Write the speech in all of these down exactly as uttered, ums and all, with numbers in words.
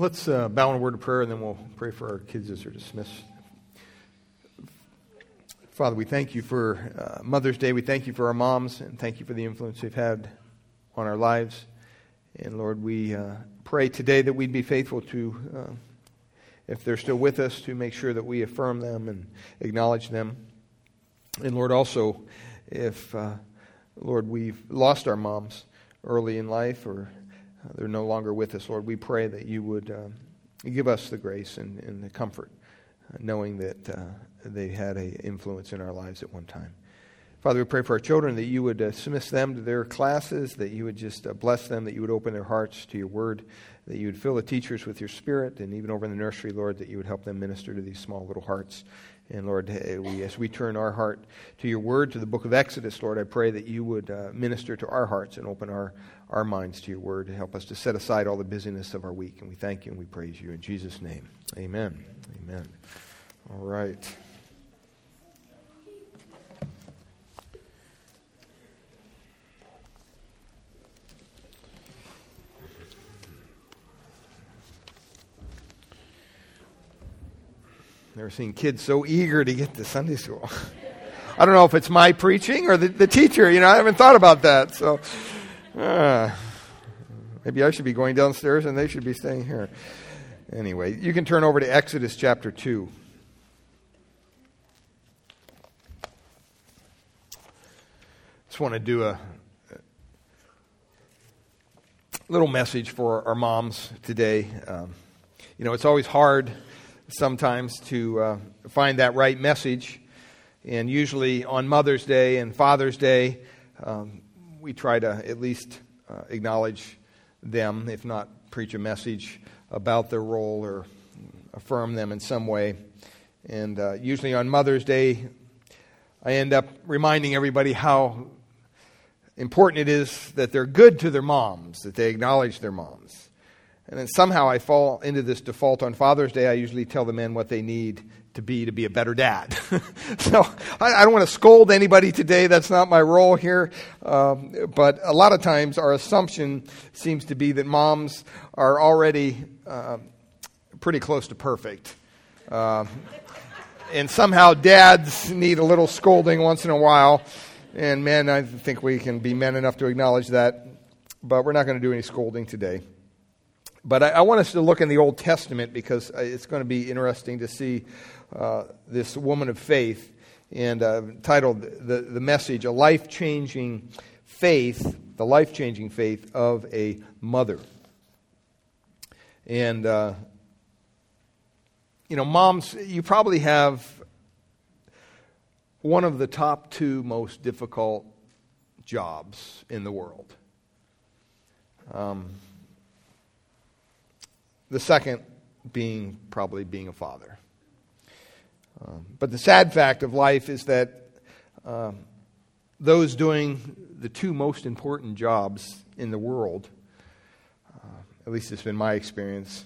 Let's uh, bow in a word of prayer, and then we'll pray for our kids as they're dismissed. Father, we thank you for uh, Mother's Day. We thank you for our moms, and thank you for the influence they've had on our lives. And Lord, we uh, pray today that we'd be faithful to, uh, if they're still with us, to make sure that we affirm them and acknowledge them. And Lord, also, if, uh, Lord, we've lost our moms early in life or Uh, they're no longer with us, Lord, we pray that you would uh, give us the grace and, and the comfort, uh, knowing that uh, they had an influence in our lives at one time. Father, we pray for our children, that you would uh, dismiss them to their classes, that you would just uh, bless them, that you would open their hearts to your word, that you would fill the teachers with your spirit, and even over in the nursery, Lord, that you would help them minister to these small little hearts. And Lord, we, as we turn our heart to your word, to the book of Exodus, Lord, I pray that you would uh, minister to our hearts and open our, our minds to your word to help us to set aside all the busyness of our week. And we thank you and we praise you in Jesus' name. Amen. Amen. All right. Never seen kids so eager to get to Sunday school. I don't know if it's my preaching or the, the teacher. You know, I haven't thought about that. So uh, maybe I should be going downstairs and they should be staying here. Anyway, you can turn over to Exodus chapter two. Just want to do a, a little message for our moms today. Um, you know, it's always hard sometimes to uh, find that right message. And usually on Mother's Day and Father's Day, um, we try to at least uh, acknowledge them, if not preach a message about their role or affirm them in some way. And uh, usually on Mother's Day, I end up reminding everybody how important it is that they're good to their moms, that they acknowledge their moms. And then somehow I fall into this default on Father's Day. I usually tell the men what they need to be to be a better dad. So I, I don't want to scold anybody today. That's not my role here. Um, but a lot of times our assumption seems to be that moms are already uh, pretty close to perfect. Uh, and somehow dads need a little scolding once in a while. And men, I think we can be men enough to acknowledge that. But we're not going to do any scolding today. But I, I want us to look in the Old Testament because it's going to be interesting to see uh, this woman of faith, and uh, titled the, the message, A Life-Changing Faith, The Life-Changing Faith of a Mother. And, uh, you know, moms, you probably have one of the top two most difficult jobs in the world. Um. The second being probably being a father. Um, but the sad fact of life is that um, those doing the two most important jobs in the world, uh, at least it's been my experience,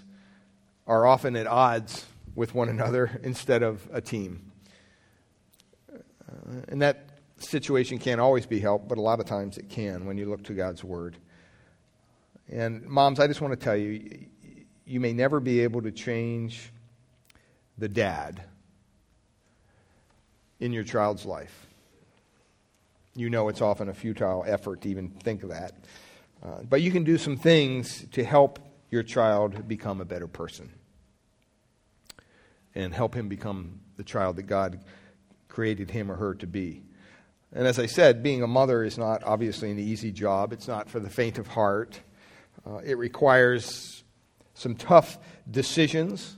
are often at odds with one another instead of a team. Uh, and that situation can't always be helped, but a lot of times it can when you look to God's Word. And moms, I just want to tell you, you may never be able to change the dad in your child's life. You know it's often a futile effort to even think of that. Uh, but you can do some things to help your child become a better person and help him become the child that God created him or her to be. And as I said, being a mother is not obviously an easy job. It's not for the faint of heart. Uh, it requires some tough decisions,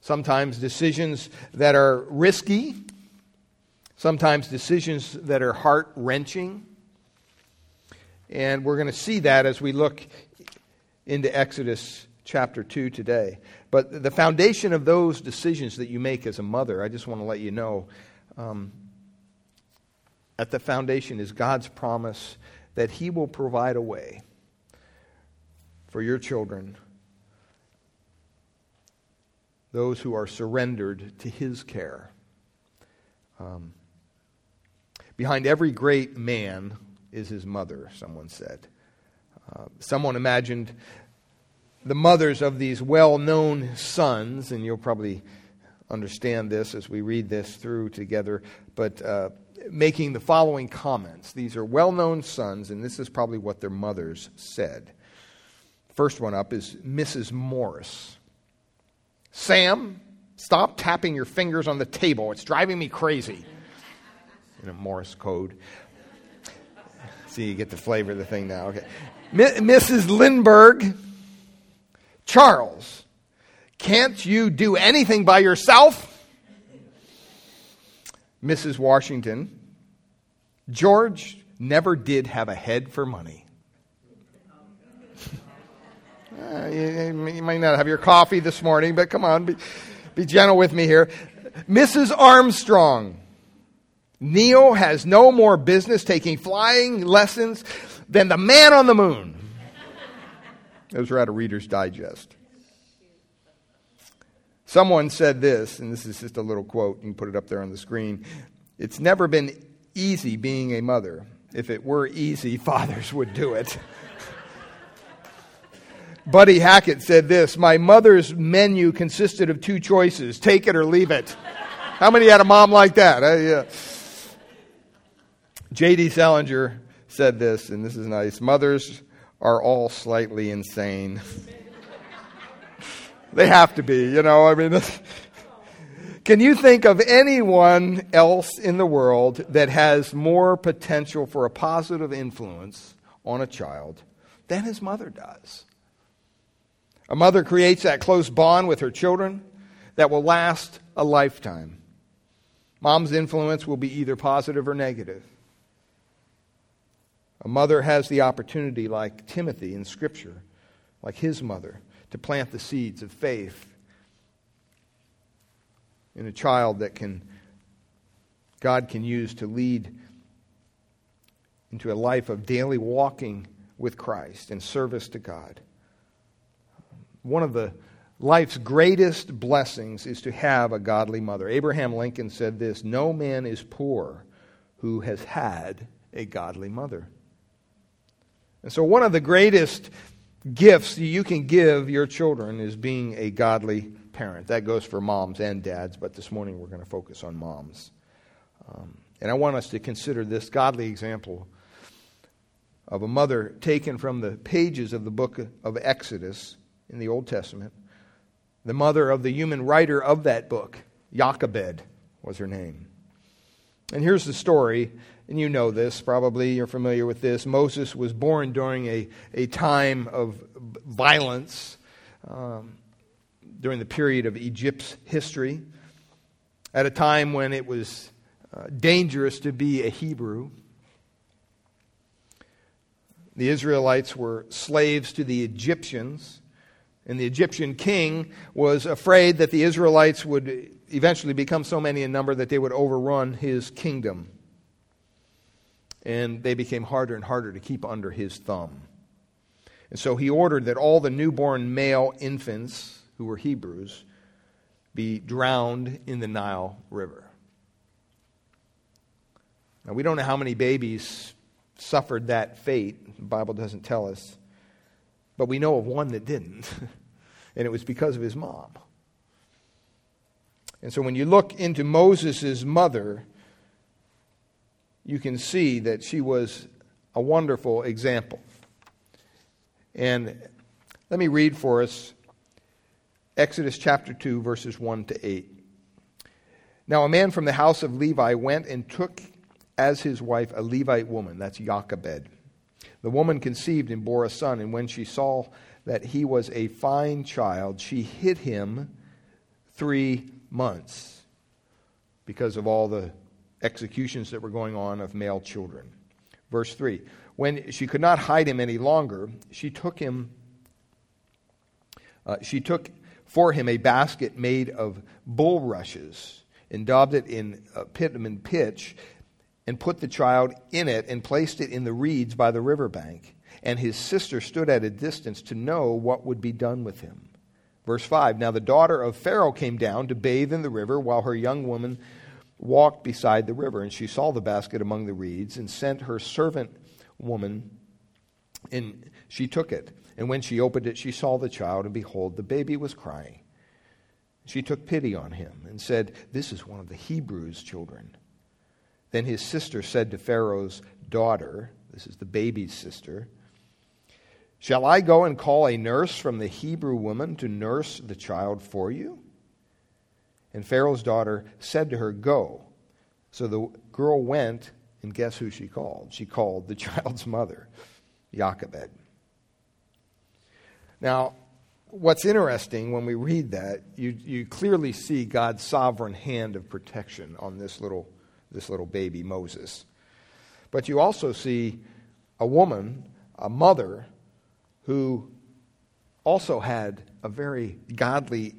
sometimes decisions that are risky, sometimes decisions that are heart-wrenching. And we're going to see that as we look into Exodus chapter two today. But the foundation of those decisions that you make as a mother, I just want to let you know, um, at the foundation is God's promise that He will provide a way for your children, those who are surrendered to His care. Um, behind every great man is his mother, someone said. Uh, someone imagined the mothers of these well-known sons, and you'll probably understand this as we read this through together, but uh, making the following comments. These are well-known sons, and this is probably what their mothers said. First one up is Missus Morris. Sam, stop tapping your fingers on the table. It's driving me crazy. In a Morse code. See, you get the flavor of the thing now. Okay. M- Missus Lindbergh. Charles, can't you do anything by yourself? Missus Washington. George never did have a head for money. Uh, you, you might not have your coffee this morning, but come on, be, be gentle with me here. Missus Armstrong. Neil has no more business taking flying lessons than the man on the moon. Those are out of Reader's Digest. Someone said this, and this is just a little quote. You can put it up there on the screen. It's never been easy being a mother. If it were easy, fathers would do it. Buddy Hackett said this, my mother's menu consisted of two choices, take it or leave it. How many had a mom like that? Uh, yeah. J D Salinger said this, and this is nice. Mothers are all slightly insane. They have to be, you know. I mean, can you think of anyone else in the world that has more potential for a positive influence on a child than his mother does? A mother creates that close bond with her children that will last a lifetime. Mom's influence will be either positive or negative. A mother has the opportunity, like Timothy in Scripture, like his mother, to plant the seeds of faith in a child that can God can use to lead into a life of daily walking with Christ and service to God. One of the life's greatest blessings is to have a godly mother. Abraham Lincoln said this, no man is poor who has had a godly mother. And so one of the greatest gifts you can give your children is being a godly parent. That goes for moms and dads, but this morning we're going to focus on moms. Um, and I want us to consider this godly example of a mother taken from the pages of the book of Exodus in the Old Testament. The mother of the human writer of that book, Jochebed, was her name. And here's the story, and you know this, probably you're familiar with this. Moses was born during a, a time of violence, um, during the period of Egypt's history, at a time when it was uh, dangerous to be a Hebrew. The Israelites were slaves to the Egyptians. And the Egyptian king was afraid that the Israelites would eventually become so many in number that they would overrun his kingdom. And they became harder and harder to keep under his thumb. And so he ordered that all the newborn male infants, who were Hebrews, be drowned in the Nile River. Now, we don't know how many babies suffered that fate. The Bible doesn't tell us. But we know of one that didn't, and it was because of his mom. And so when you look into Moses' mother, you can see that she was a wonderful example. And let me read for us Exodus chapter two, verses one to eight. Now a man from the house of Levi went and took as his wife a Levite woman, that's Jochebed. The woman conceived and bore a son, and when she saw that he was a fine child, she hid him three months because of all the executions that were going on of male children. Verse three, when she could not hide him any longer, she took him. Uh, she took for him a basket made of bulrushes and daubed it in uh, Pithom and pitch, and put the child in it and placed it in the reeds by the river bank. And his sister stood at a distance to know what would be done with him. Verse five, now the daughter of Pharaoh came down to bathe in the river while her young woman walked beside the river. And she saw the basket among the reeds and sent her servant woman And she took it, and when she opened it, she saw the child, and behold, the baby was crying. She took pity on him and said, "This is one of the Hebrews' children." Then his sister said to Pharaoh's daughter, this is the baby's sister, "Shall I go and call a nurse from the Hebrew woman to nurse the child for you?" And Pharaoh's daughter said to her, "Go." So the girl went, and guess who she called? She called the child's mother, Jochebed. Now, what's interesting when we read that, you, you clearly see God's sovereign hand of protection on this little, this little baby, Moses. But you also see a woman, a mother, who also had a very godly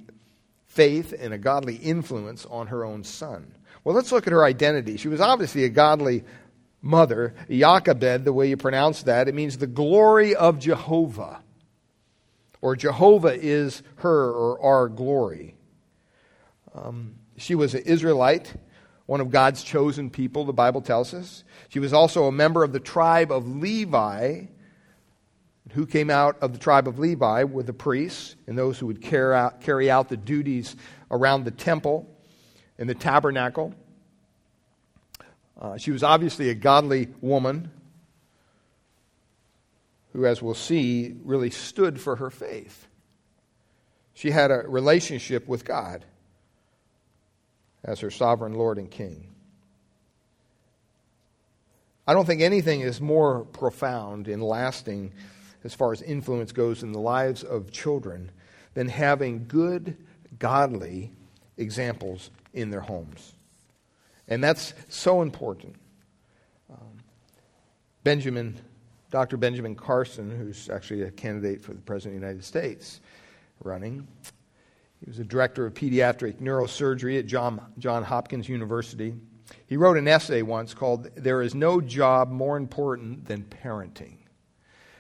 faith and a godly influence on her own son. Well, let's look at her identity. She was obviously a godly mother. Jochebed, the way you pronounce that, it means the glory of Jehovah. Or Jehovah is her or our glory. Um, she was an Israelite, one of God's chosen people, the Bible tells us. She was also a member of the tribe of Levi. Who came out of the tribe of Levi were the priests and those who would carry out, carry out the duties around the temple and the tabernacle. Uh, she was obviously a godly woman who, as we'll see, really stood for her faith. She had a relationship with God as her sovereign Lord and King. I don't think anything is more profound and lasting as far as influence goes in the lives of children than having good, godly examples in their homes. And that's so important. Um, Benjamin Doctor Benjamin Carson, who's actually a candidate for the President of the United States, running. He was a director of pediatric neurosurgery at John, John Hopkins University. He wrote an essay once called, "There is no job more important than parenting."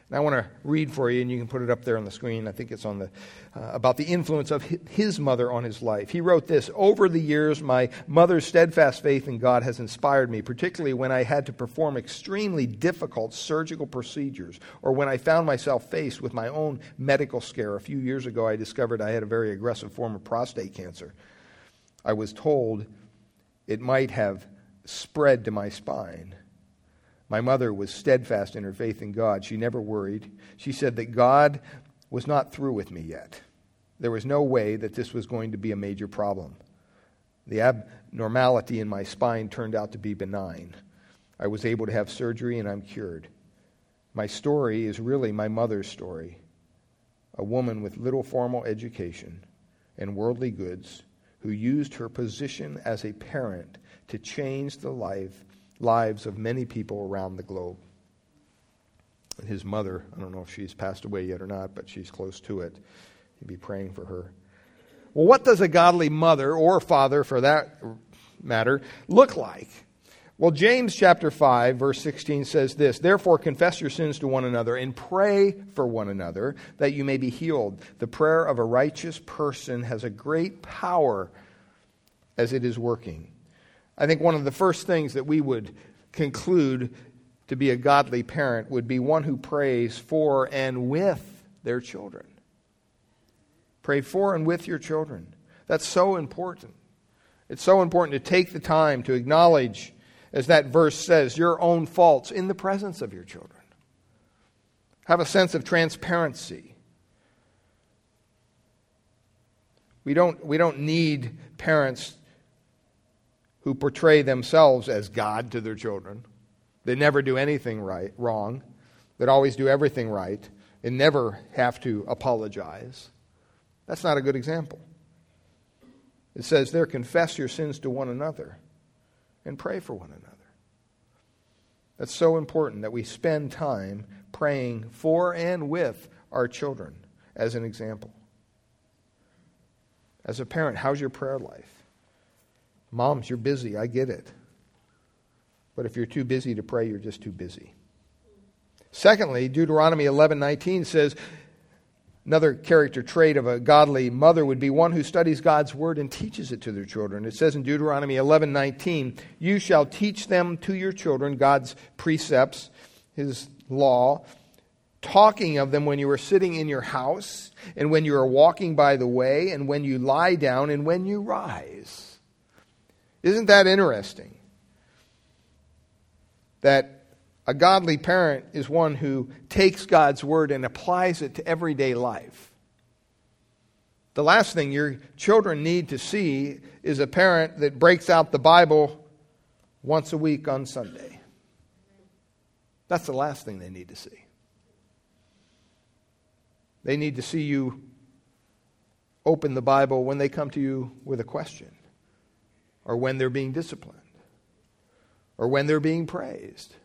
And I want to read for you, and you can put it up there on the screen. I think it's on the uh, about the influence of his mother on his life. He wrote this, "Over the years, my mother's steadfast faith in God has inspired me, particularly when I had to perform extremely difficult surgical procedures or when I found myself faced with my own medical scare. A few years ago, I discovered I had a very aggressive form of prostate cancer. I was told it might have spread to my spine. My mother was steadfast in her faith in God. She never worried. She said that God was not through with me yet. There was no way that this was going to be a major problem. The abnormality in my spine turned out to be benign. I was able to have surgery and I'm cured. My story is really my mother's story. A woman with little formal education and worldly goods who used her position as a parent to change the life lives of many people around the globe." And his mother, I don't know if she's passed away yet or not, but she's close to it. You'd be praying for her. Well, what does a godly mother or father, for that matter, look like? Well, James chapter five, verse sixteen says this, "Therefore confess your sins to one another and pray for one another that you may be healed. The prayer of a righteous person has a great power as it is working." I think one of the first things that we would conclude to be a godly parent would be one who prays for and with their children. Pray for and with your children. That's so important. It's so important to take the time to acknowledge, as that verse says, your own faults in the presence of your children. Have a sense of transparency. We don't, we don't need parents who portray themselves as God to their children. They never do anything right, wrong. They always do everything right and never have to apologize. That's not a good example. It says there, confess your sins to one another and pray for one another. That's so important that we spend time praying for and with our children as an example. As a parent, how's your prayer life? Moms, you're busy. I get it. But if you're too busy to pray, you're just too busy. Secondly, Deuteronomy eleven nineteen says, another character trait of a godly mother would be one who studies God's word and teaches it to their children. It says in Deuteronomy eleven nineteen, "You shall teach them to your children God's precepts, his law, talking of them when you are sitting in your house, and when you are walking by the way, and when you lie down, and when you rise. Isn't that interesting? That a godly parent is one who takes God's word and applies it to everyday life. The last thing your children need to see is a parent that breaks out the Bible once a week on Sunday. That's the last thing they need to see. They need to see you open the Bible when they come to you with a question, or when they're being disciplined, or when they're being praised.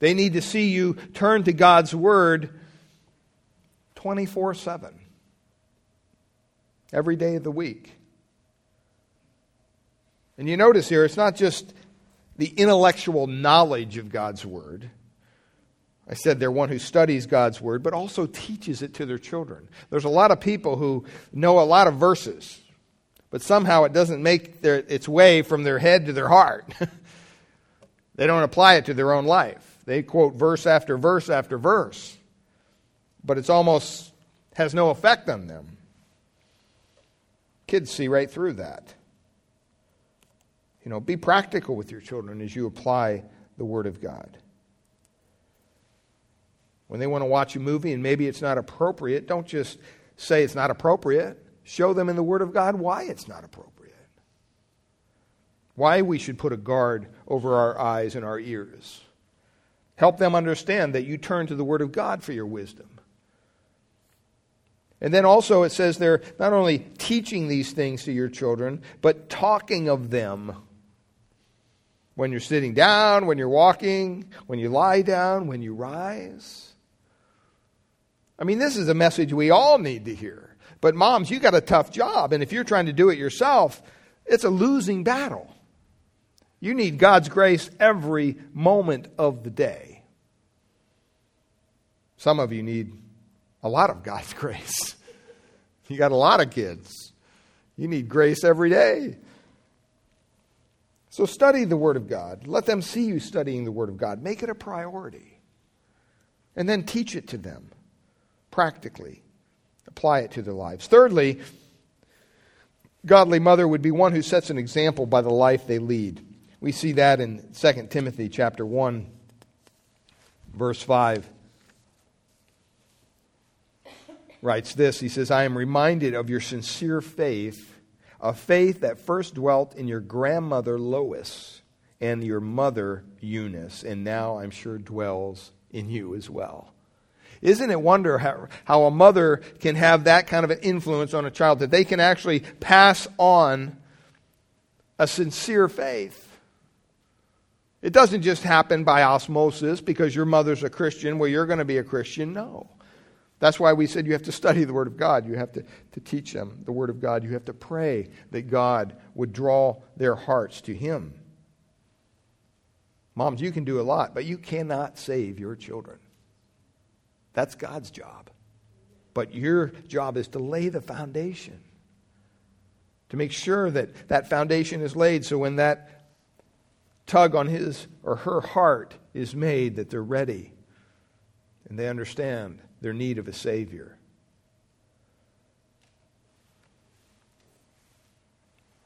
They need to see you turn to God's Word twenty-four seven, every day of the week. And you notice here, it's not just the intellectual knowledge of God's Word. I said they're one who studies God's Word, but also teaches it to their children. There's a lot of people who know a lot of verses, but somehow it doesn't make their, its way from their head to their heart. They don't apply it to their own life. They quote verse after verse after verse, but it's almost has no effect on them. Kids see right through that. You know, be practical with your children as you apply the Word of God. When they want to watch a movie and maybe it's not appropriate, don't just say it's not appropriate. Show them in the Word of God why it's not appropriate. Why we should put a guard over our eyes and our ears. Help them understand that you turn to the Word of God for your wisdom. And then also it says they're not only teaching these things to your children, but talking of them. When you're sitting down, when you're walking, when you lie down, when you rise. I mean, this is a message we all need to hear. But moms, you got a tough job, and if you're trying to do it yourself, it's a losing battle. You need God's grace every moment of the day. Some of you need a lot of God's grace. You got a lot of kids. You need grace every day. So study the Word of God. Let them see you studying the Word of God. Make it a priority. And then teach it to them. Practically apply it to their lives. Thirdly, godly mother would be one who sets an example by the life they lead. We see that in Second Timothy chapter one, verse five. Writes this, he says, I am reminded of your sincere faith, a faith that first dwelt in your grandmother Lois and your mother Eunice, and now I'm sure dwells in you as well. Isn't it wonder how, how a mother can have that kind of an influence on a child, that they can actually pass on a sincere faith? It doesn't just happen by osmosis because your mother's a Christian, well, you're going to be a Christian. No. That's why we said you have to study the Word of God. You have to, to teach them the Word of God. You have to pray that God would draw their hearts to Him. Moms, you can do a lot, but you cannot save your children. That's God's job. But your job is to lay the foundation, to make sure that that foundation is laid so when that tug on his or her heart is made, that they're ready and they understand their need of a Savior.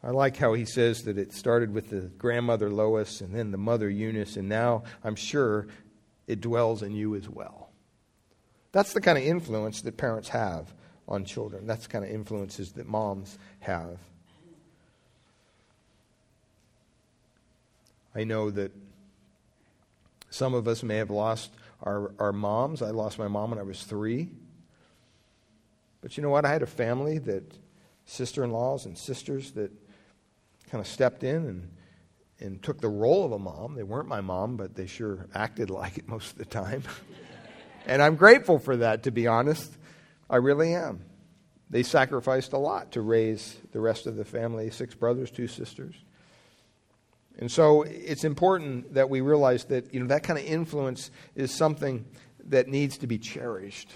I like how he says that it started with the grandmother Lois and then the mother Eunice, and now I'm sure it dwells in you as well. That's the kind of influence that parents have on children. That's the kind of influences that moms have. I know that some of us may have lost our, our moms. I lost my mom when I was three. But you know what? I had a family that, sister-in-laws and sisters that kind of stepped in and, and took the role of a mom. They weren't my mom, but they sure acted like it most of the time. And I'm grateful for that, to be honest. I really am. They sacrificed a lot to raise the rest of the family, six brothers, two sisters. And so it's important that we realize that, you know, that kind of influence is something that needs to be cherished.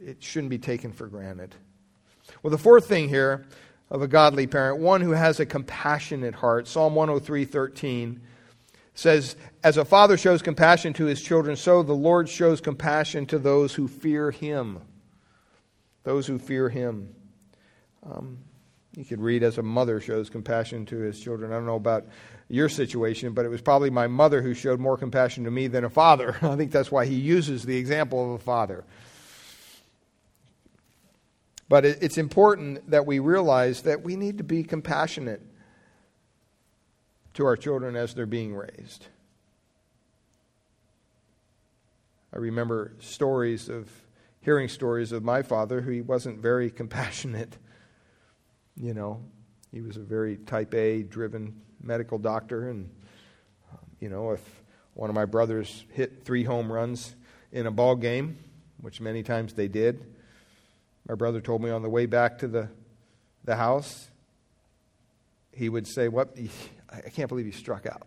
It shouldn't be taken for granted. Well, the fourth thing here of a godly parent, one who has a compassionate heart. Psalm one oh three, thirteen says, as a father shows compassion to his children, so the Lord shows compassion to those who fear him. Those who fear him. Um, you could read, as a mother shows compassion to his children. I don't know about your situation, but it was probably my mother who showed more compassion to me than a father. I think that's why he uses the example of a father. But it's important that we realize that we need to be compassionate to our children as they're being raised. I remember stories of, hearing stories of my father, who he wasn't very compassionate. You know, he was a very type A driven medical doctor. And, you know, if one of my brothers hit three home runs in a ball game, which many times they did, my brother told me on the way back to the the house, he would say, "What? I can't believe you struck out."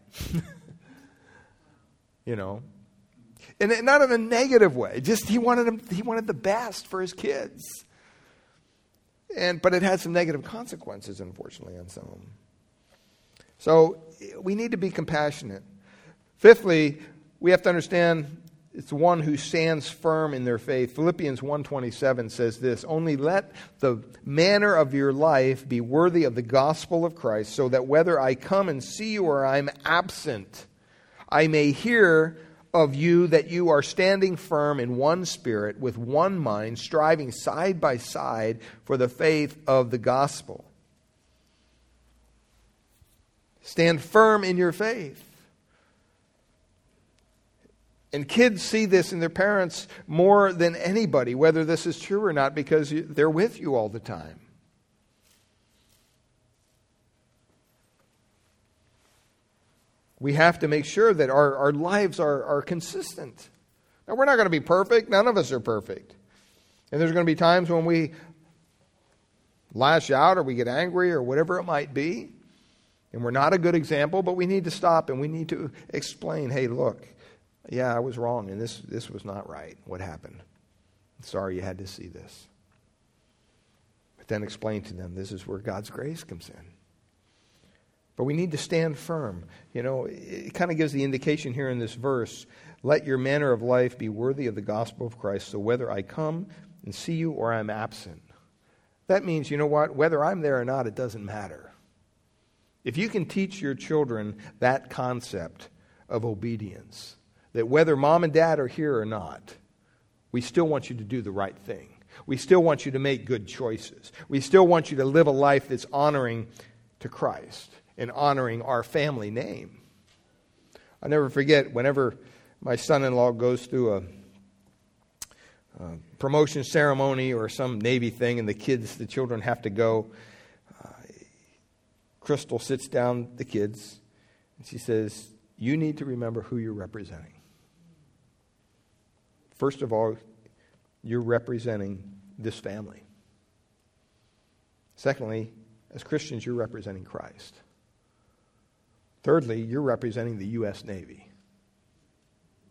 You know, and not in a negative way. Just he wanted him, he wanted the best for his kids, and but it had some negative consequences, unfortunately, on some of them. So we need to be compassionate. Fifthly, we have to understand, it's one who stands firm in their faith. Philippians one twenty-seven says this, "Only let the manner of your life be worthy of the gospel of Christ, so that whether I come and see you or I'm absent, I may hear of you that you are standing firm in one spirit, with one mind, striving side by side for the faith of the gospel." Stand firm in your faith. And kids see this in their parents more than anybody, whether this is true or not, because they're with you all the time. We have to make sure that our, our lives are, are consistent. Now, we're not going to be perfect. None of us are perfect. And there's going to be times when we lash out or we get angry or whatever it might be. And we're not a good example, but we need to stop and we need to explain, hey, look, yeah, I was wrong, and this, this was not right. What happened? I'm sorry you had to see this. But then explain to them, this is where God's grace comes in. But we need to stand firm. You know, it kind of gives the indication here in this verse, let your manner of life be worthy of the gospel of Christ, so whether I come and see you or I'm absent. That means, you know what, whether I'm there or not, it doesn't matter. If you can teach your children that concept of obedience, that whether mom and dad are here or not, we still want you to do the right thing. We still want you to make good choices. We still want you to live a life that's honoring to Christ and honoring our family name. I'll never forget, whenever my son-in-law goes through a, a promotion ceremony or some Navy thing and the kids, the children have to go, uh, Crystal sits down, the kids, and she says, you need to remember who you're representing. First of all, you're representing this family. Secondly, as Christians, you're representing Christ. Thirdly, you're representing the U S Navy.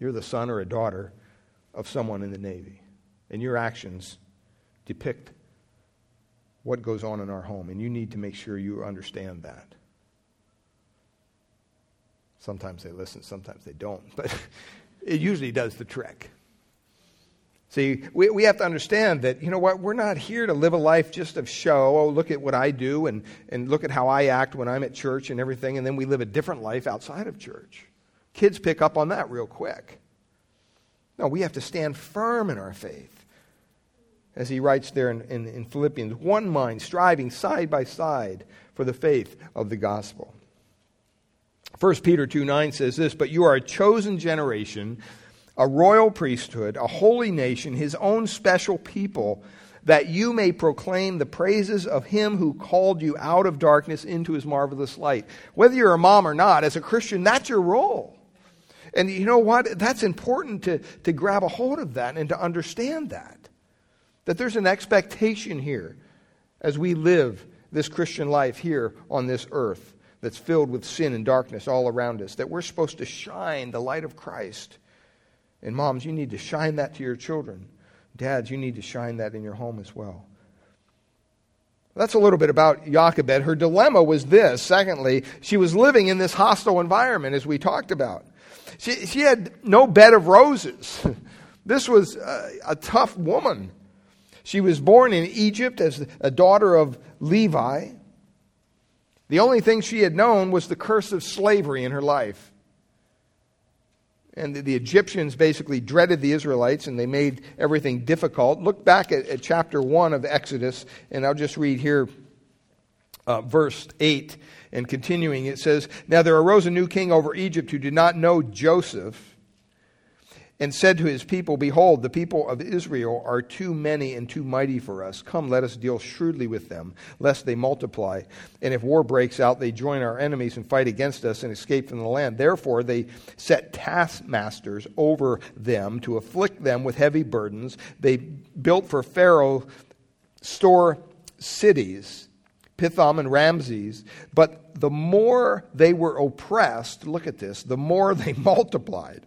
You're the son or a daughter of someone in the Navy. And your actions depict what goes on in our home. And you need to make sure you understand that. Sometimes they listen, sometimes they don't. But it usually does the trick. See, we, we have to understand that, you know what, we're not here to live a life just of show. Oh, look at what I do and, and look at how I act when I'm at church and everything. And then we live a different life outside of church. Kids pick up on that real quick. No, we have to stand firm in our faith. As he writes there in, in, in Philippians, one mind striving side by side for the faith of the gospel. First Peter two nine says this, but you are a chosen generation, a royal priesthood, a holy nation, his own special people, that you may proclaim the praises of him who called you out of darkness into his marvelous light. Whether you're a mom or not, as a Christian, that's your role. And you know what? That's important to, to grab a hold of that and to understand that. That there's an expectation here as we live this Christian life here on this earth, that's filled with sin and darkness all around us, that we're supposed to shine the light of Christ. And moms, you need to shine that to your children. Dads, you need to shine that in your home as well. That's a little bit about Jochebed. Her dilemma was this. Secondly, she was living in this hostile environment, as we talked about. She, she had no bed of roses. This was a, a tough woman. She was born in Egypt as a daughter of Levi. The only thing she had known was the curse of slavery in her life. And the, the Egyptians basically dreaded the Israelites, and they made everything difficult. Look back at, at chapter one of Exodus, and I'll just read here uh, verse eight. And continuing, it says, "Now there arose a new king over Egypt who did not know Joseph, and said to his people, 'Behold, the people of Israel are too many and too mighty for us. Come, let us deal shrewdly with them, lest they multiply. And if war breaks out, they join our enemies and fight against us and escape from the land.' Therefore they set taskmasters over them to afflict them with heavy burdens. They built for Pharaoh store cities, Pithom and Ramses, but the more they were oppressed," look at this, "the more they multiplied,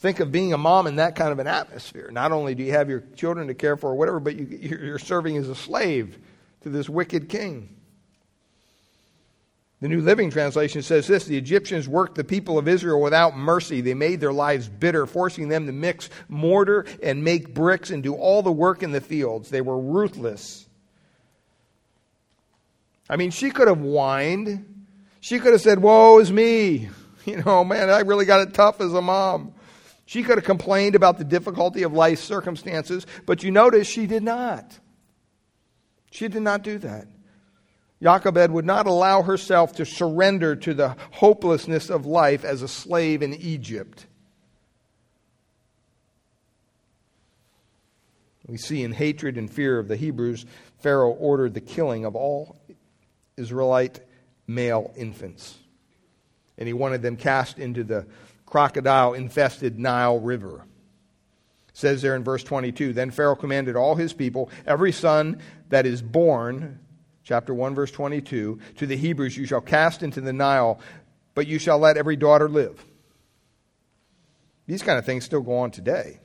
Think of being a mom in that kind of an atmosphere. Not only do you have your children to care for or whatever, but you, you're serving as a slave to this wicked king. The New Living Translation says this: "The Egyptians worked the people of Israel without mercy. They made their lives bitter, forcing them to mix mortar and make bricks and do all the work in the fields. They were ruthless." I mean, she could have whined. She could have said, "Woe is me. You know, man, I really got it tough as a mom." She could have complained about the difficulty of life's circumstances, but you notice she did not. She did not do that. Jochebed would not allow herself to surrender to the hopelessness of life as a slave in Egypt. We see in hatred and fear of the Hebrews, Pharaoh ordered the killing of all Israelite male infants, and he wanted them cast into the crocodile-infested Nile River. It says there in verse twenty-two, "Then Pharaoh commanded all his people, 'Every son that is born,'" chapter one, verse twenty-two, "'to the Hebrews you shall cast into the Nile, but you shall let every daughter live.'" These kind of things still go on today.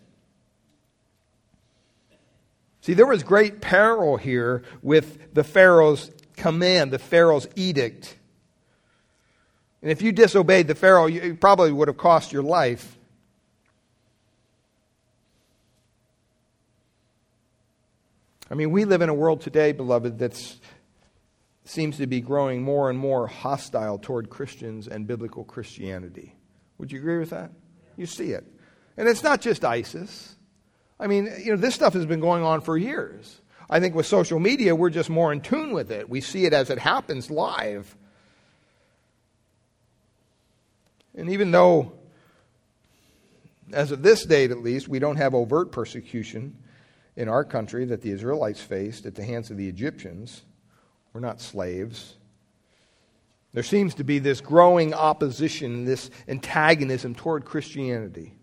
See, there was great peril here with the Pharaoh's command, the Pharaoh's edict. And if you disobeyed the Pharaoh, it probably would have cost your life. I mean, we live in a world today, beloved, that seems to be growing more and more hostile toward Christians and biblical Christianity. Would you agree with that? You see it. And it's not just ISIS. I mean, you know, this stuff has been going on for years. I think with social media, we're just more in tune with it. We see it as it happens live. And even though, as of this date at least, we don't have overt persecution in our country that the Israelites faced at the hands of the Egyptians, we're not slaves. There seems to be this growing opposition, this antagonism toward Christianity.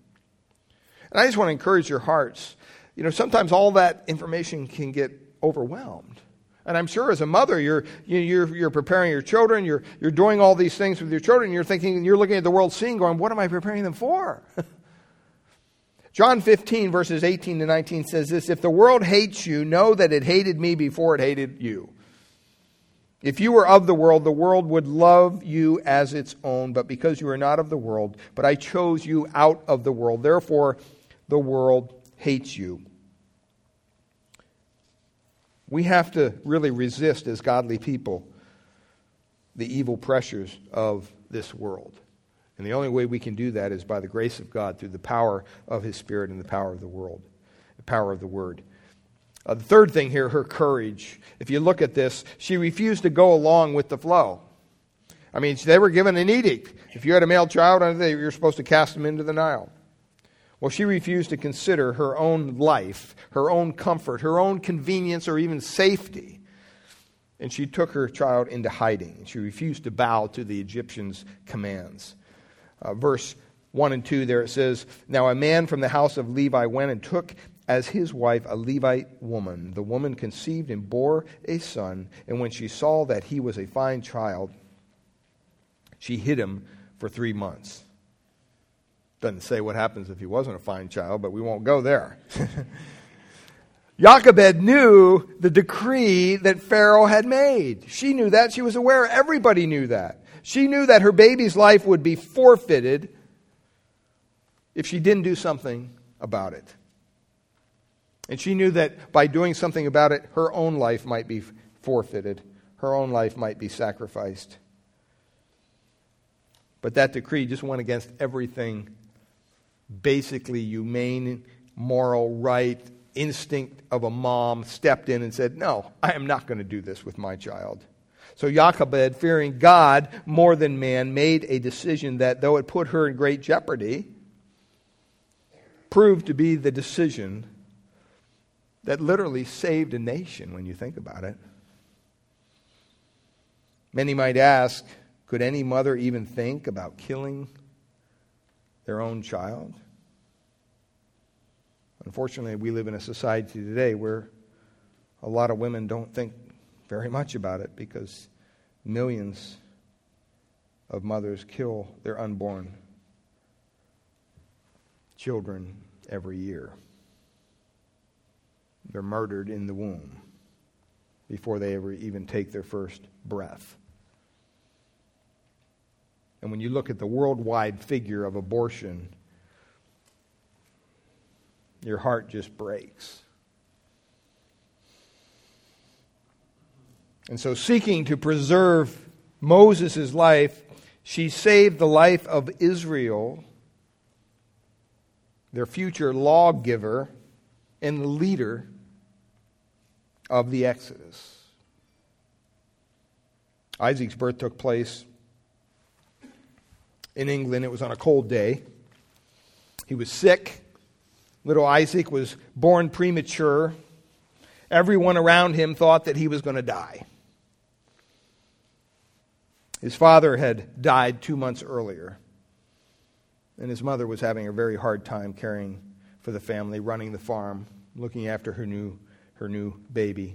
And I just want to encourage your hearts. You know, sometimes all that information can get overwhelmed. And I'm sure as a mother, you're you're you're preparing your children, you're you're doing all these things with your children, you're thinking, you're looking at the world scene going, what am I preparing them for? John fifteen, verses eighteen to nineteen says this: "If the world hates you, know that it hated me before it hated you. If you were of the world, the world would love you as its own, but because you are not of the world, but I chose you out of the world, therefore the world hates you." We have to really resist, as godly people, the evil pressures of this world. And the only way we can do that is by the grace of God, through the power of His Spirit and the power of the world, the power of the Word. Uh, the third thing here, her courage. If you look at this, she refused to go along with the flow. I mean, they were given an edict. If you had a male child, you're supposed to cast him into the Nile. Well, she refused to consider her own life, her own comfort, her own convenience, or even safety. And she took her child into hiding. She refused to bow to the Egyptians' commands. Uh, verse one and two there it says, Now a man from the house of Levi went and took as his wife a Levite woman. The woman conceived and bore a son, and when she saw that he was a fine child, she hid him for three months. Doesn't say what happens if he wasn't a fine child, but we won't go there. Jochebed knew the decree that Pharaoh had made. She knew that. She was aware. Everybody knew that. She knew that her baby's life would be forfeited if she didn't do something about it. And she knew that by doing something about it, her own life might be forfeited. Her own life might be sacrificed. But that decree just went against everything basically humane, moral, right, instinct of a mom stepped in and said, No, I am not going to do this with my child. So Jochebed, fearing God more than man, made a decision that, though it put her in great jeopardy, proved to be the decision that literally saved a nation when you think about it. Many might ask, could any mother even think about killing their own child? Unfortunately, we live in a society today where a lot of women don't think very much about it because millions of mothers kill their unborn children every year. They're murdered in the womb before they ever even take their first breath. And when you look at the worldwide figure of abortion, your heart just breaks. And so, seeking to preserve Moses' life, she saved the life of Israel, their future lawgiver and the leader of the Exodus. Isaac's birth took place in England. It was on a cold day. He was sick. Little Isaac was born premature. Everyone around him thought that he was going to die. His father had died two months earlier, and his mother was having a very hard time caring for the family, running the farm, looking after her new her new baby.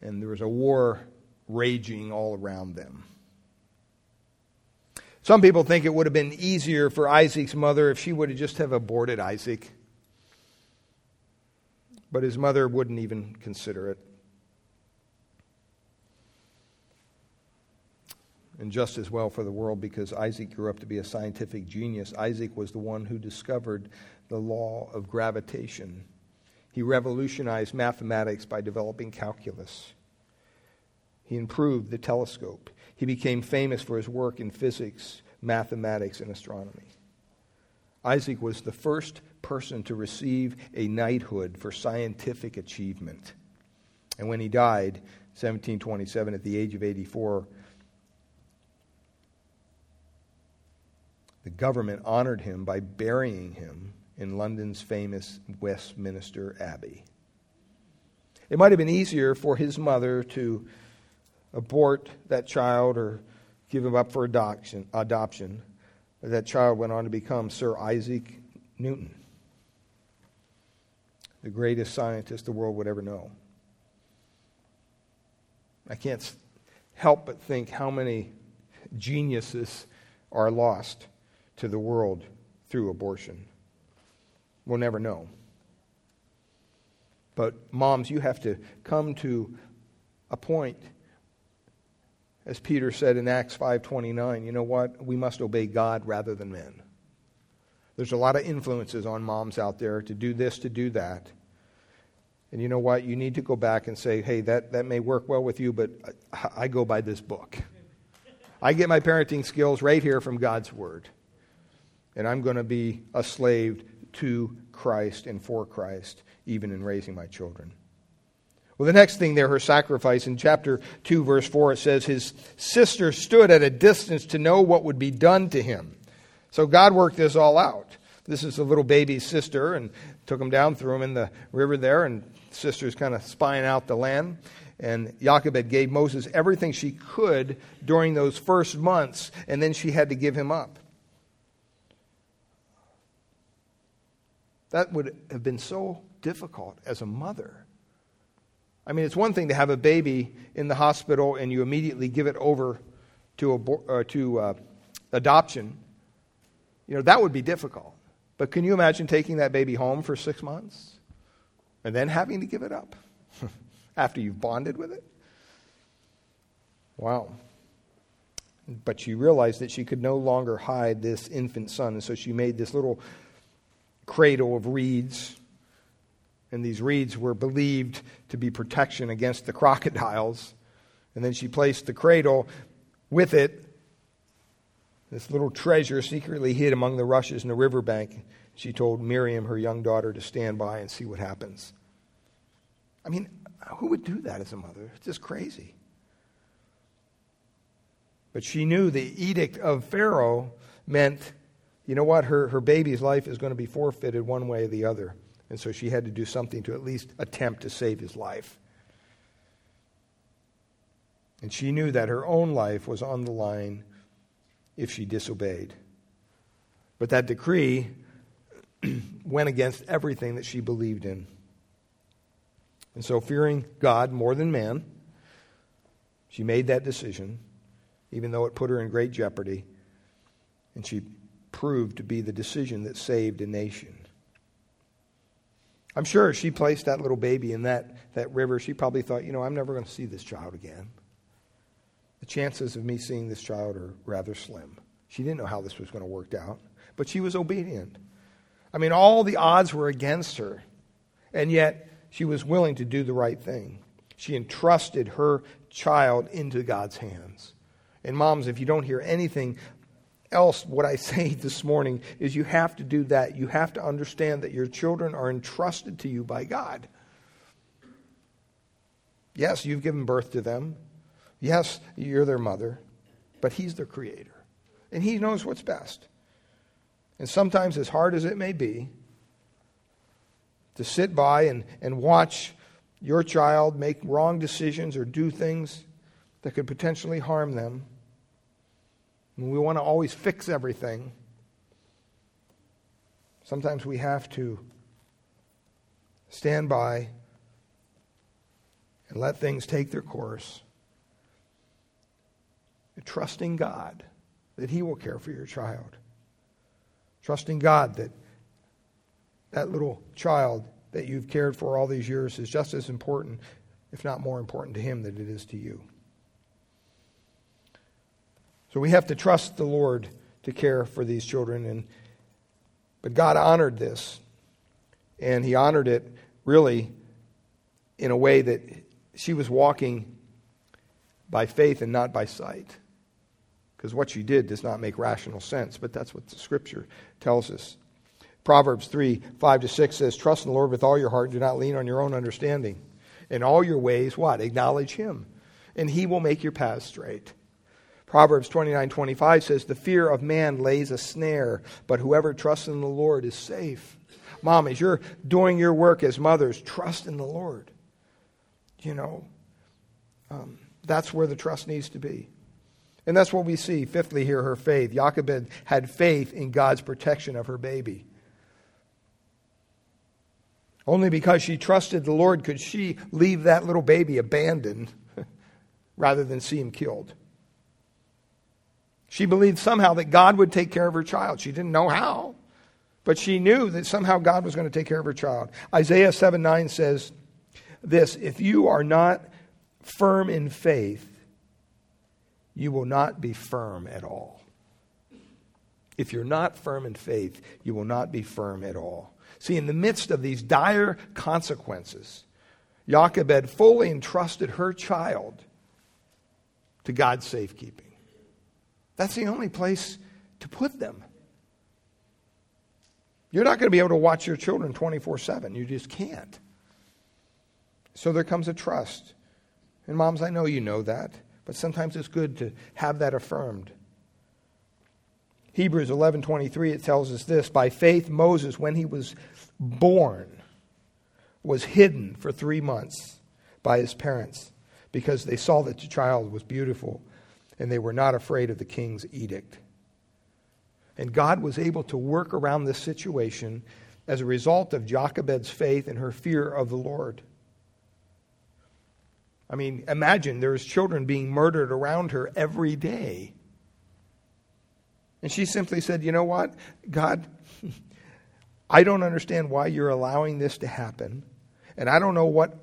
And there was a war raging all around them. Some people think it would have been easier for Isaac's mother if she would have just have aborted Isaac. But his mother wouldn't even consider it. And just as well for the world, because Isaac grew up to be a scientific genius. Isaac was the one who discovered the law of gravitation. He revolutionized mathematics by developing calculus. He improved the telescope. He became famous for his work in physics, mathematics, and astronomy. Isaac was the first person to receive a knighthood for scientific achievement. And when he died, seventeen twenty-seven, at the age of eighty-four, the government honored him by burying him in London's famous Westminster Abbey. It might have been easier for his mother to abort that child or give him up for adoption, adoption. But that child went on to become Sir Isaac Newton, the greatest scientist the world would ever know. I can't help but think how many geniuses are lost to the world through abortion. We'll never know. But moms, you have to come to a point. As Peter said in Acts five twenty-nine, you know what? We must obey God rather than men. There's a lot of influences on moms out there to do this, to do that. And you know what? You need to go back and say, hey, that, that may work well with you, but I, I go by this book. I get my parenting skills right here from God's Word. And I'm going to be a slave to Christ and for Christ, even in raising my children. Well, the next thing there, her sacrifice, in chapter two, verse four, it says, his sister stood at a distance to know what would be done to him. So God worked this all out. This is the little baby's sister, and took him down, threw him in the river there, and sister's kind of spying out the land. And Jochebed gave Moses everything she could during those first months, and then she had to give him up. That would have been so difficult as a mother. I mean, it's one thing to have a baby in the hospital and you immediately give it over to abor- uh, to uh, adoption. You know, that would be difficult. But can you imagine taking that baby home for six months and then having to give it up after you've bonded with it? Wow. But she realized that she could no longer hide this infant son, and so she made this little cradle of reeds, and these reeds were believed to be protection against the crocodiles. And then she placed the cradle with it, this little treasure secretly hid among the rushes in the riverbank. She told Miriam, her young daughter, to stand by and see what happens. I mean, who would do that as a mother? It's just crazy. But she knew the edict of Pharaoh meant, you know what, her, her baby's life is going to be forfeited one way or the other. And so she had to do something to at least attempt to save his life. And she knew that her own life was on the line if she disobeyed. But that decree went against everything that she believed in. And so, fearing God more than man, she made that decision, even though it put her in great jeopardy. And she proved to be the decision that saved a nation. I'm sure she placed that little baby in that, that river. She probably thought, you know, I'm never going to see this child again. The chances of me seeing this child are rather slim. She didn't know how this was going to work out, but she was obedient. I mean, all the odds were against her, and yet she was willing to do the right thing. She entrusted her child into God's hands. And moms, if you don't hear anything else, what I say this morning is you have to do that. You have to understand that your children are entrusted to you by God. Yes, you've given birth to them. Yes, you're their mother, but He's their creator. And He knows what's best. And sometimes, as hard as it may be, to sit by and, and watch your child make wrong decisions or do things that could potentially harm them, we want to always fix everything. Sometimes we have to stand by and let things take their course, trusting God that He will care for your child, trusting God that that little child that you've cared for all these years is just as important, if not more important to Him than it is to you. So we have to trust the Lord to care for these children. And but God honored this, and He honored it really in a way that she was walking by faith and not by sight, because what she did does not make rational sense, but that's what the Scripture tells us. Proverbs three, five to six says, "Trust in the Lord with all your heart, and do not lean on your own understanding. In all your ways," what? "Acknowledge Him, and He will make your path straight." Proverbs twenty-nine, twenty-five says, "The fear of man lays a snare, but whoever trusts in the Lord is safe." Mom, as you're doing your work as mothers, trust in the Lord. You know, um, that's where the trust needs to be. And that's what we see. Fifthly here, her faith. Jochebed had faith in God's protection of her baby. Only because she trusted the Lord could she leave that little baby abandoned rather than see him killed. She believed somehow that God would take care of her child. She didn't know how, but she knew that somehow God was going to take care of her child. Isaiah seven nine says this, "If you are not firm in faith, you will not be firm at all." If you're not firm in faith, you will not be firm at all. See, in the midst of these dire consequences, Jochebed fully entrusted her child to God's safekeeping. That's the only place to put them. You're not going to be able to watch your children twenty-four seven. You just can't. So there comes a trust. And moms, I know you know that, but sometimes it's good to have that affirmed. Hebrews eleven twenty-three, it tells us this, "By faith Moses, when he was born, was hidden for three months by his parents because they saw that the child was beautiful, and they were not afraid of the king's edict. And God was able to work around this situation as a result of Jochebed's faith and her fear of the Lord. I mean, imagine there's children being murdered around her every day. And she simply said, you know what, God, I don't understand why you're allowing this to happen. And I don't know what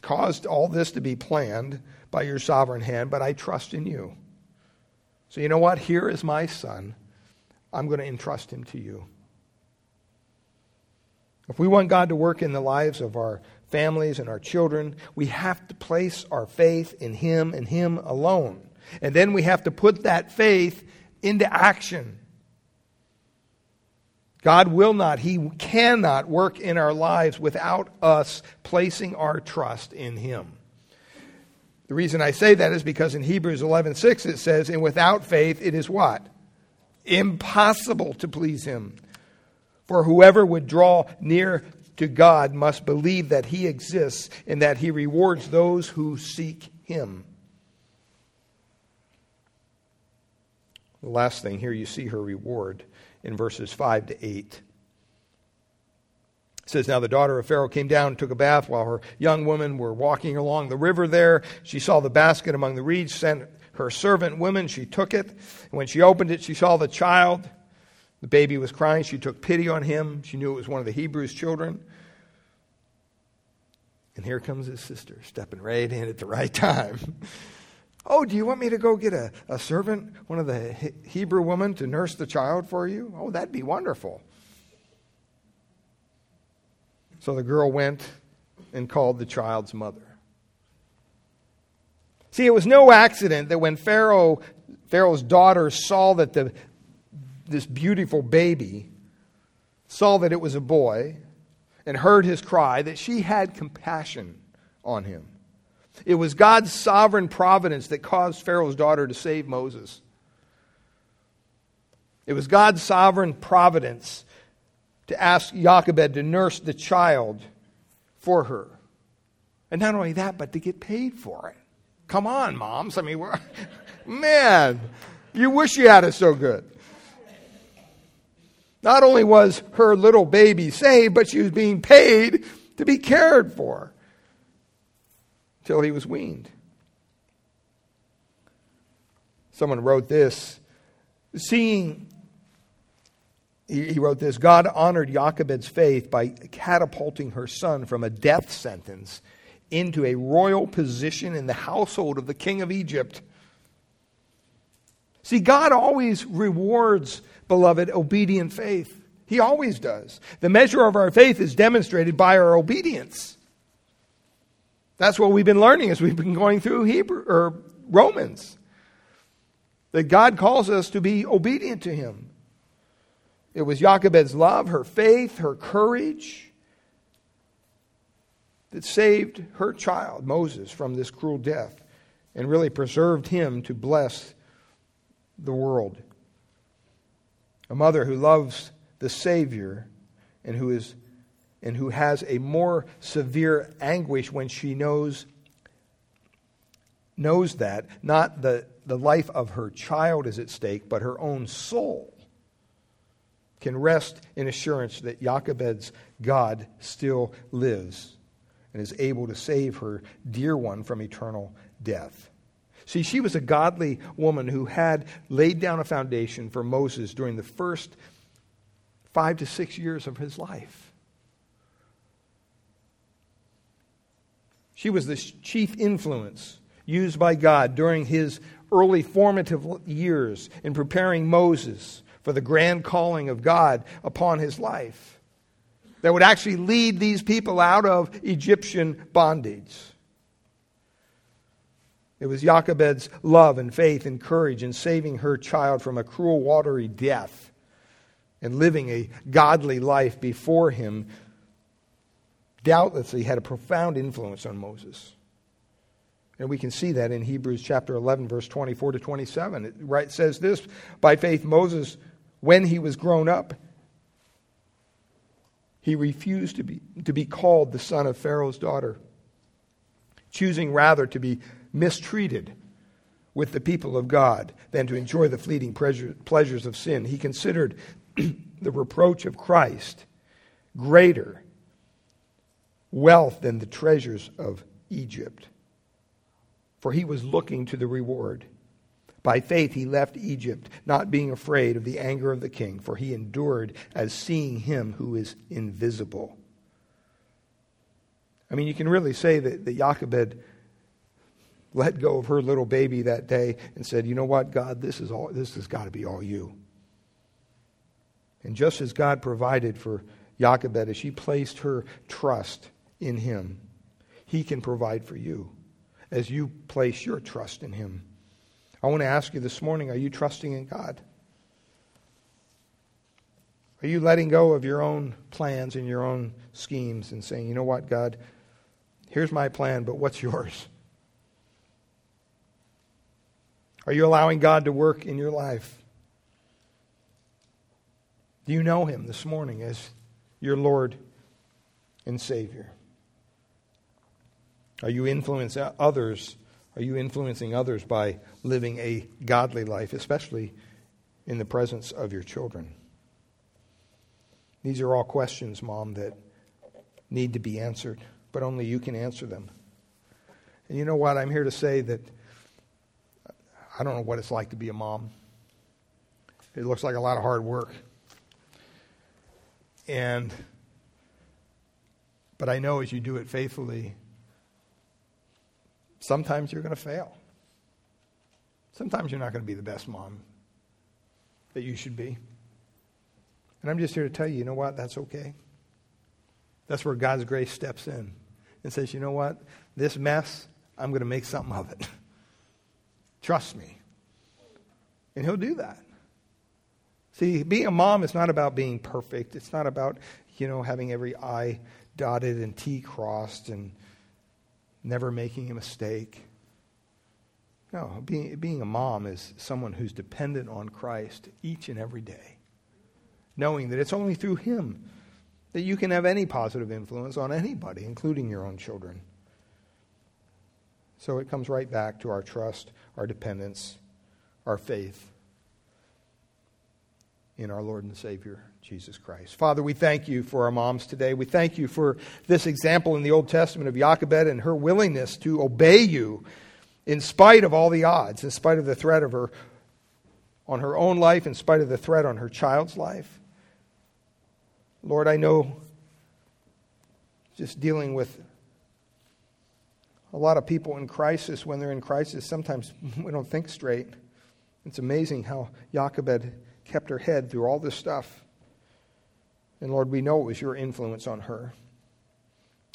caused all this to be planned by your sovereign hand, but I trust in you. So you know what? Here is my son. I'm going to entrust him to you. If we want God to work in the lives of our families and our children, we have to place our faith in him and him alone. And then we have to put that faith into action. God will not, he cannot work in our lives without us placing our trust in him. The reason I say that is because in Hebrews eleven six it says, and without faith it is what? Impossible to please him. For whoever would draw near to God must believe that he exists and that he rewards those who seek him. The last thing here, you see her reward in verses five to eight. It says, now the daughter of Pharaoh came down and took a bath while her young women were walking along the river there. She saw the basket among the reeds, sent her servant woman. She took it. And when she opened it, she saw the child. The baby was crying. She took pity on him. She knew it was one of the Hebrews' children. And here comes his sister, stepping right in at the right time. Oh, do you want me to go get a, a servant, one of the Hebrew women, to nurse the child for you? Oh, that'd be wonderful. So the girl went and called the child's mother. See, it was no accident that when Pharaoh, Pharaoh's daughter saw that the this beautiful baby, saw that it was a boy, and heard his cry, that she had compassion on him. It was God's sovereign providence that caused Pharaoh's daughter to save Moses. It was God's sovereign providence to ask Jochebed to nurse the child for her. And not only that, but to get paid for it. Come on, moms. I mean, we're, man, you wish you had it so good. Not only was her little baby saved, but she was being paid to be cared for till he was weaned. Someone wrote this, seeing... He wrote this, God honored Jochebed's faith by catapulting her son from a death sentence into a royal position in the household of the king of Egypt. See, God always rewards, beloved, obedient faith. He always does. The measure of our faith is demonstrated by our obedience. That's what we've been learning as we've been going through Hebrew or Romans. That God calls us to be obedient to him. It was Jochebed's love, her faith, her courage that saved her child, Moses, from this cruel death and really preserved him to bless the world. A mother who loves the Savior and who is and who has a more severe anguish when she knows knows that not the, the life of her child is at stake, but her own soul, can rest in assurance that Jochebed's God still lives and is able to save her dear one from eternal death. See, she was a godly woman who had laid down a foundation for Moses during the first five to six years of his life. She was the chief influence used by God during his early formative years in preparing Moses for the grand calling of God upon his life that would actually lead these people out of Egyptian bondage. It was Jochebed's love and faith and courage in saving her child from a cruel, watery death and living a godly life before him doubtlessly had a profound influence on Moses. And we can see that in Hebrews chapter eleven, verse twenty-four to twenty-seven. It right says this, by faith Moses, when he was grown up, he refused to be, to be called the son of Pharaoh's daughter. choosing rather to be mistreated with the people of God than to enjoy the fleeting pleasures of sin. He considered the reproach of Christ greater wealth than the treasures of Egypt, for he was looking to the reward. By faith he left Egypt, not being afraid of the anger of the king, for he endured as seeing him who is invisible. I mean, you can really say that, that Jochebed let go of her little baby that day and said, you know what, God, this is all. This has got to be all you. And just as God provided for Jochebed, as she placed her trust in him, he can provide for you as you place your trust in him. I want to ask you this morning, are you trusting in God? Are you letting go of your own plans and your own schemes and saying, you know what, God, here's my plan, but what's yours? Are you allowing God to work in your life? Do you know him this morning as your Lord and Savior? Are you influencing others? Are you influencing others by living a godly life, especially in the presence of your children? These are all questions, Mom, that need to be answered, but only you can answer them. And you know what? I'm here to say that I don't know what it's like to be a mom. It looks like a lot of hard work. And, but I know as you do it faithfully, sometimes you're going to fail. Sometimes you're not going to be the best mom that you should be. And I'm just here to tell you, you know what? That's okay. That's where God's grace steps in and says, you know what? This mess, I'm going to make something of it. Trust me. And he'll do that. See, being a mom is not about being perfect. It's not about, you know, having every I dotted and T crossed and never making a mistake. No, being, being a mom is someone who's dependent on Christ each and every day, knowing that it's only through him that you can have any positive influence on anybody, including your own children. So it comes right back to our trust, our dependence, our faith in our Lord and Savior, Jesus Christ. Father, we thank you for our moms today. We thank you for this example in the Old Testament of Jochebed and her willingness to obey you in spite of all the odds, in spite of the threat of her on her own life, in spite of the threat on her child's life. Lord, I know just dealing with a lot of people in crisis, when they're in crisis, sometimes we don't think straight. It's amazing how Jochebed kept her head through all this stuff. And Lord, we know it was your influence on her.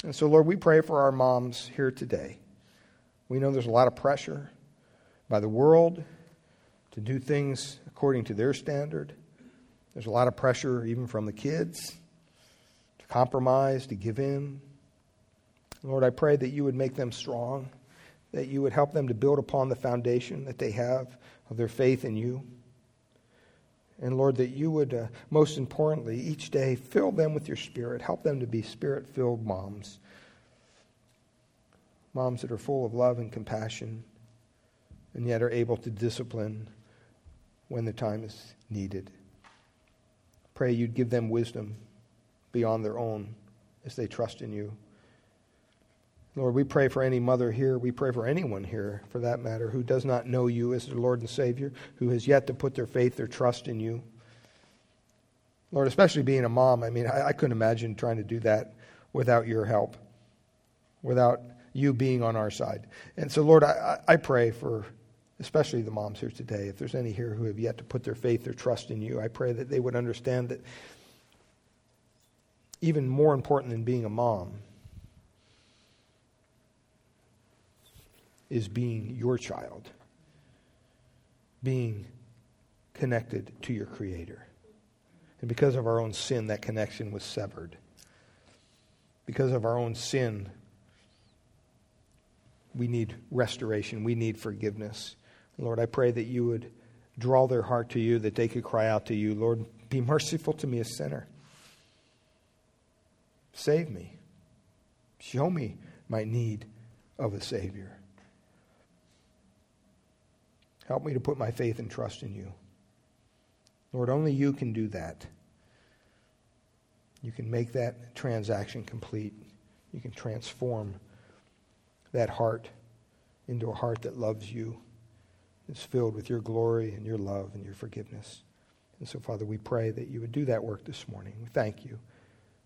And so, Lord, we pray for our moms here today. We know there's a lot of pressure by the world to do things according to their standard. There's a lot of pressure even from the kids to compromise, to give in. Lord, I pray that you would make them strong, that you would help them to build upon the foundation that they have of their faith in you. And Lord, that you would, uh, most importantly, each day fill them with your Spirit. Help them to be Spirit-filled moms. Moms that are full of love and compassion and yet are able to discipline when the time is needed. Pray you'd give them wisdom beyond their own as they trust in you. Lord, we pray for any mother here. We pray for anyone here, for that matter, who does not know you as their Lord and Savior, who has yet to put their faith, their trust in you. Lord, especially being a mom, I mean, I, I couldn't imagine trying to do that without your help, without you being on our side. And so, Lord, I, I pray for especially the moms here today. If there's any here who have yet to put their faith, their trust in you, I pray that they would understand that even more important than being a mom is being your child, being connected to your Creator. And because of our own sin, that connection was severed. Because of our own sin, we need restoration. We need forgiveness. Lord, I pray that you would draw their heart to you, that they could cry out to you, Lord, be merciful to me, a sinner. Save me. Show me my need of a Savior. Help me to put my faith and trust in you. Lord, only you can do that. You can make that transaction complete. You can transform that heart into a heart that loves you, is filled with your glory and your love and your forgiveness. And so, Father, we pray that you would do that work this morning. We thank you.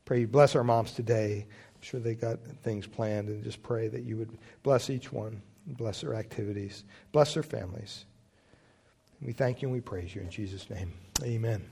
Pray you bless our moms today. I'm sure they got things planned, and just pray that you would bless each one, bless their activities, bless their families. And we thank you and we praise you in Jesus' name. Amen.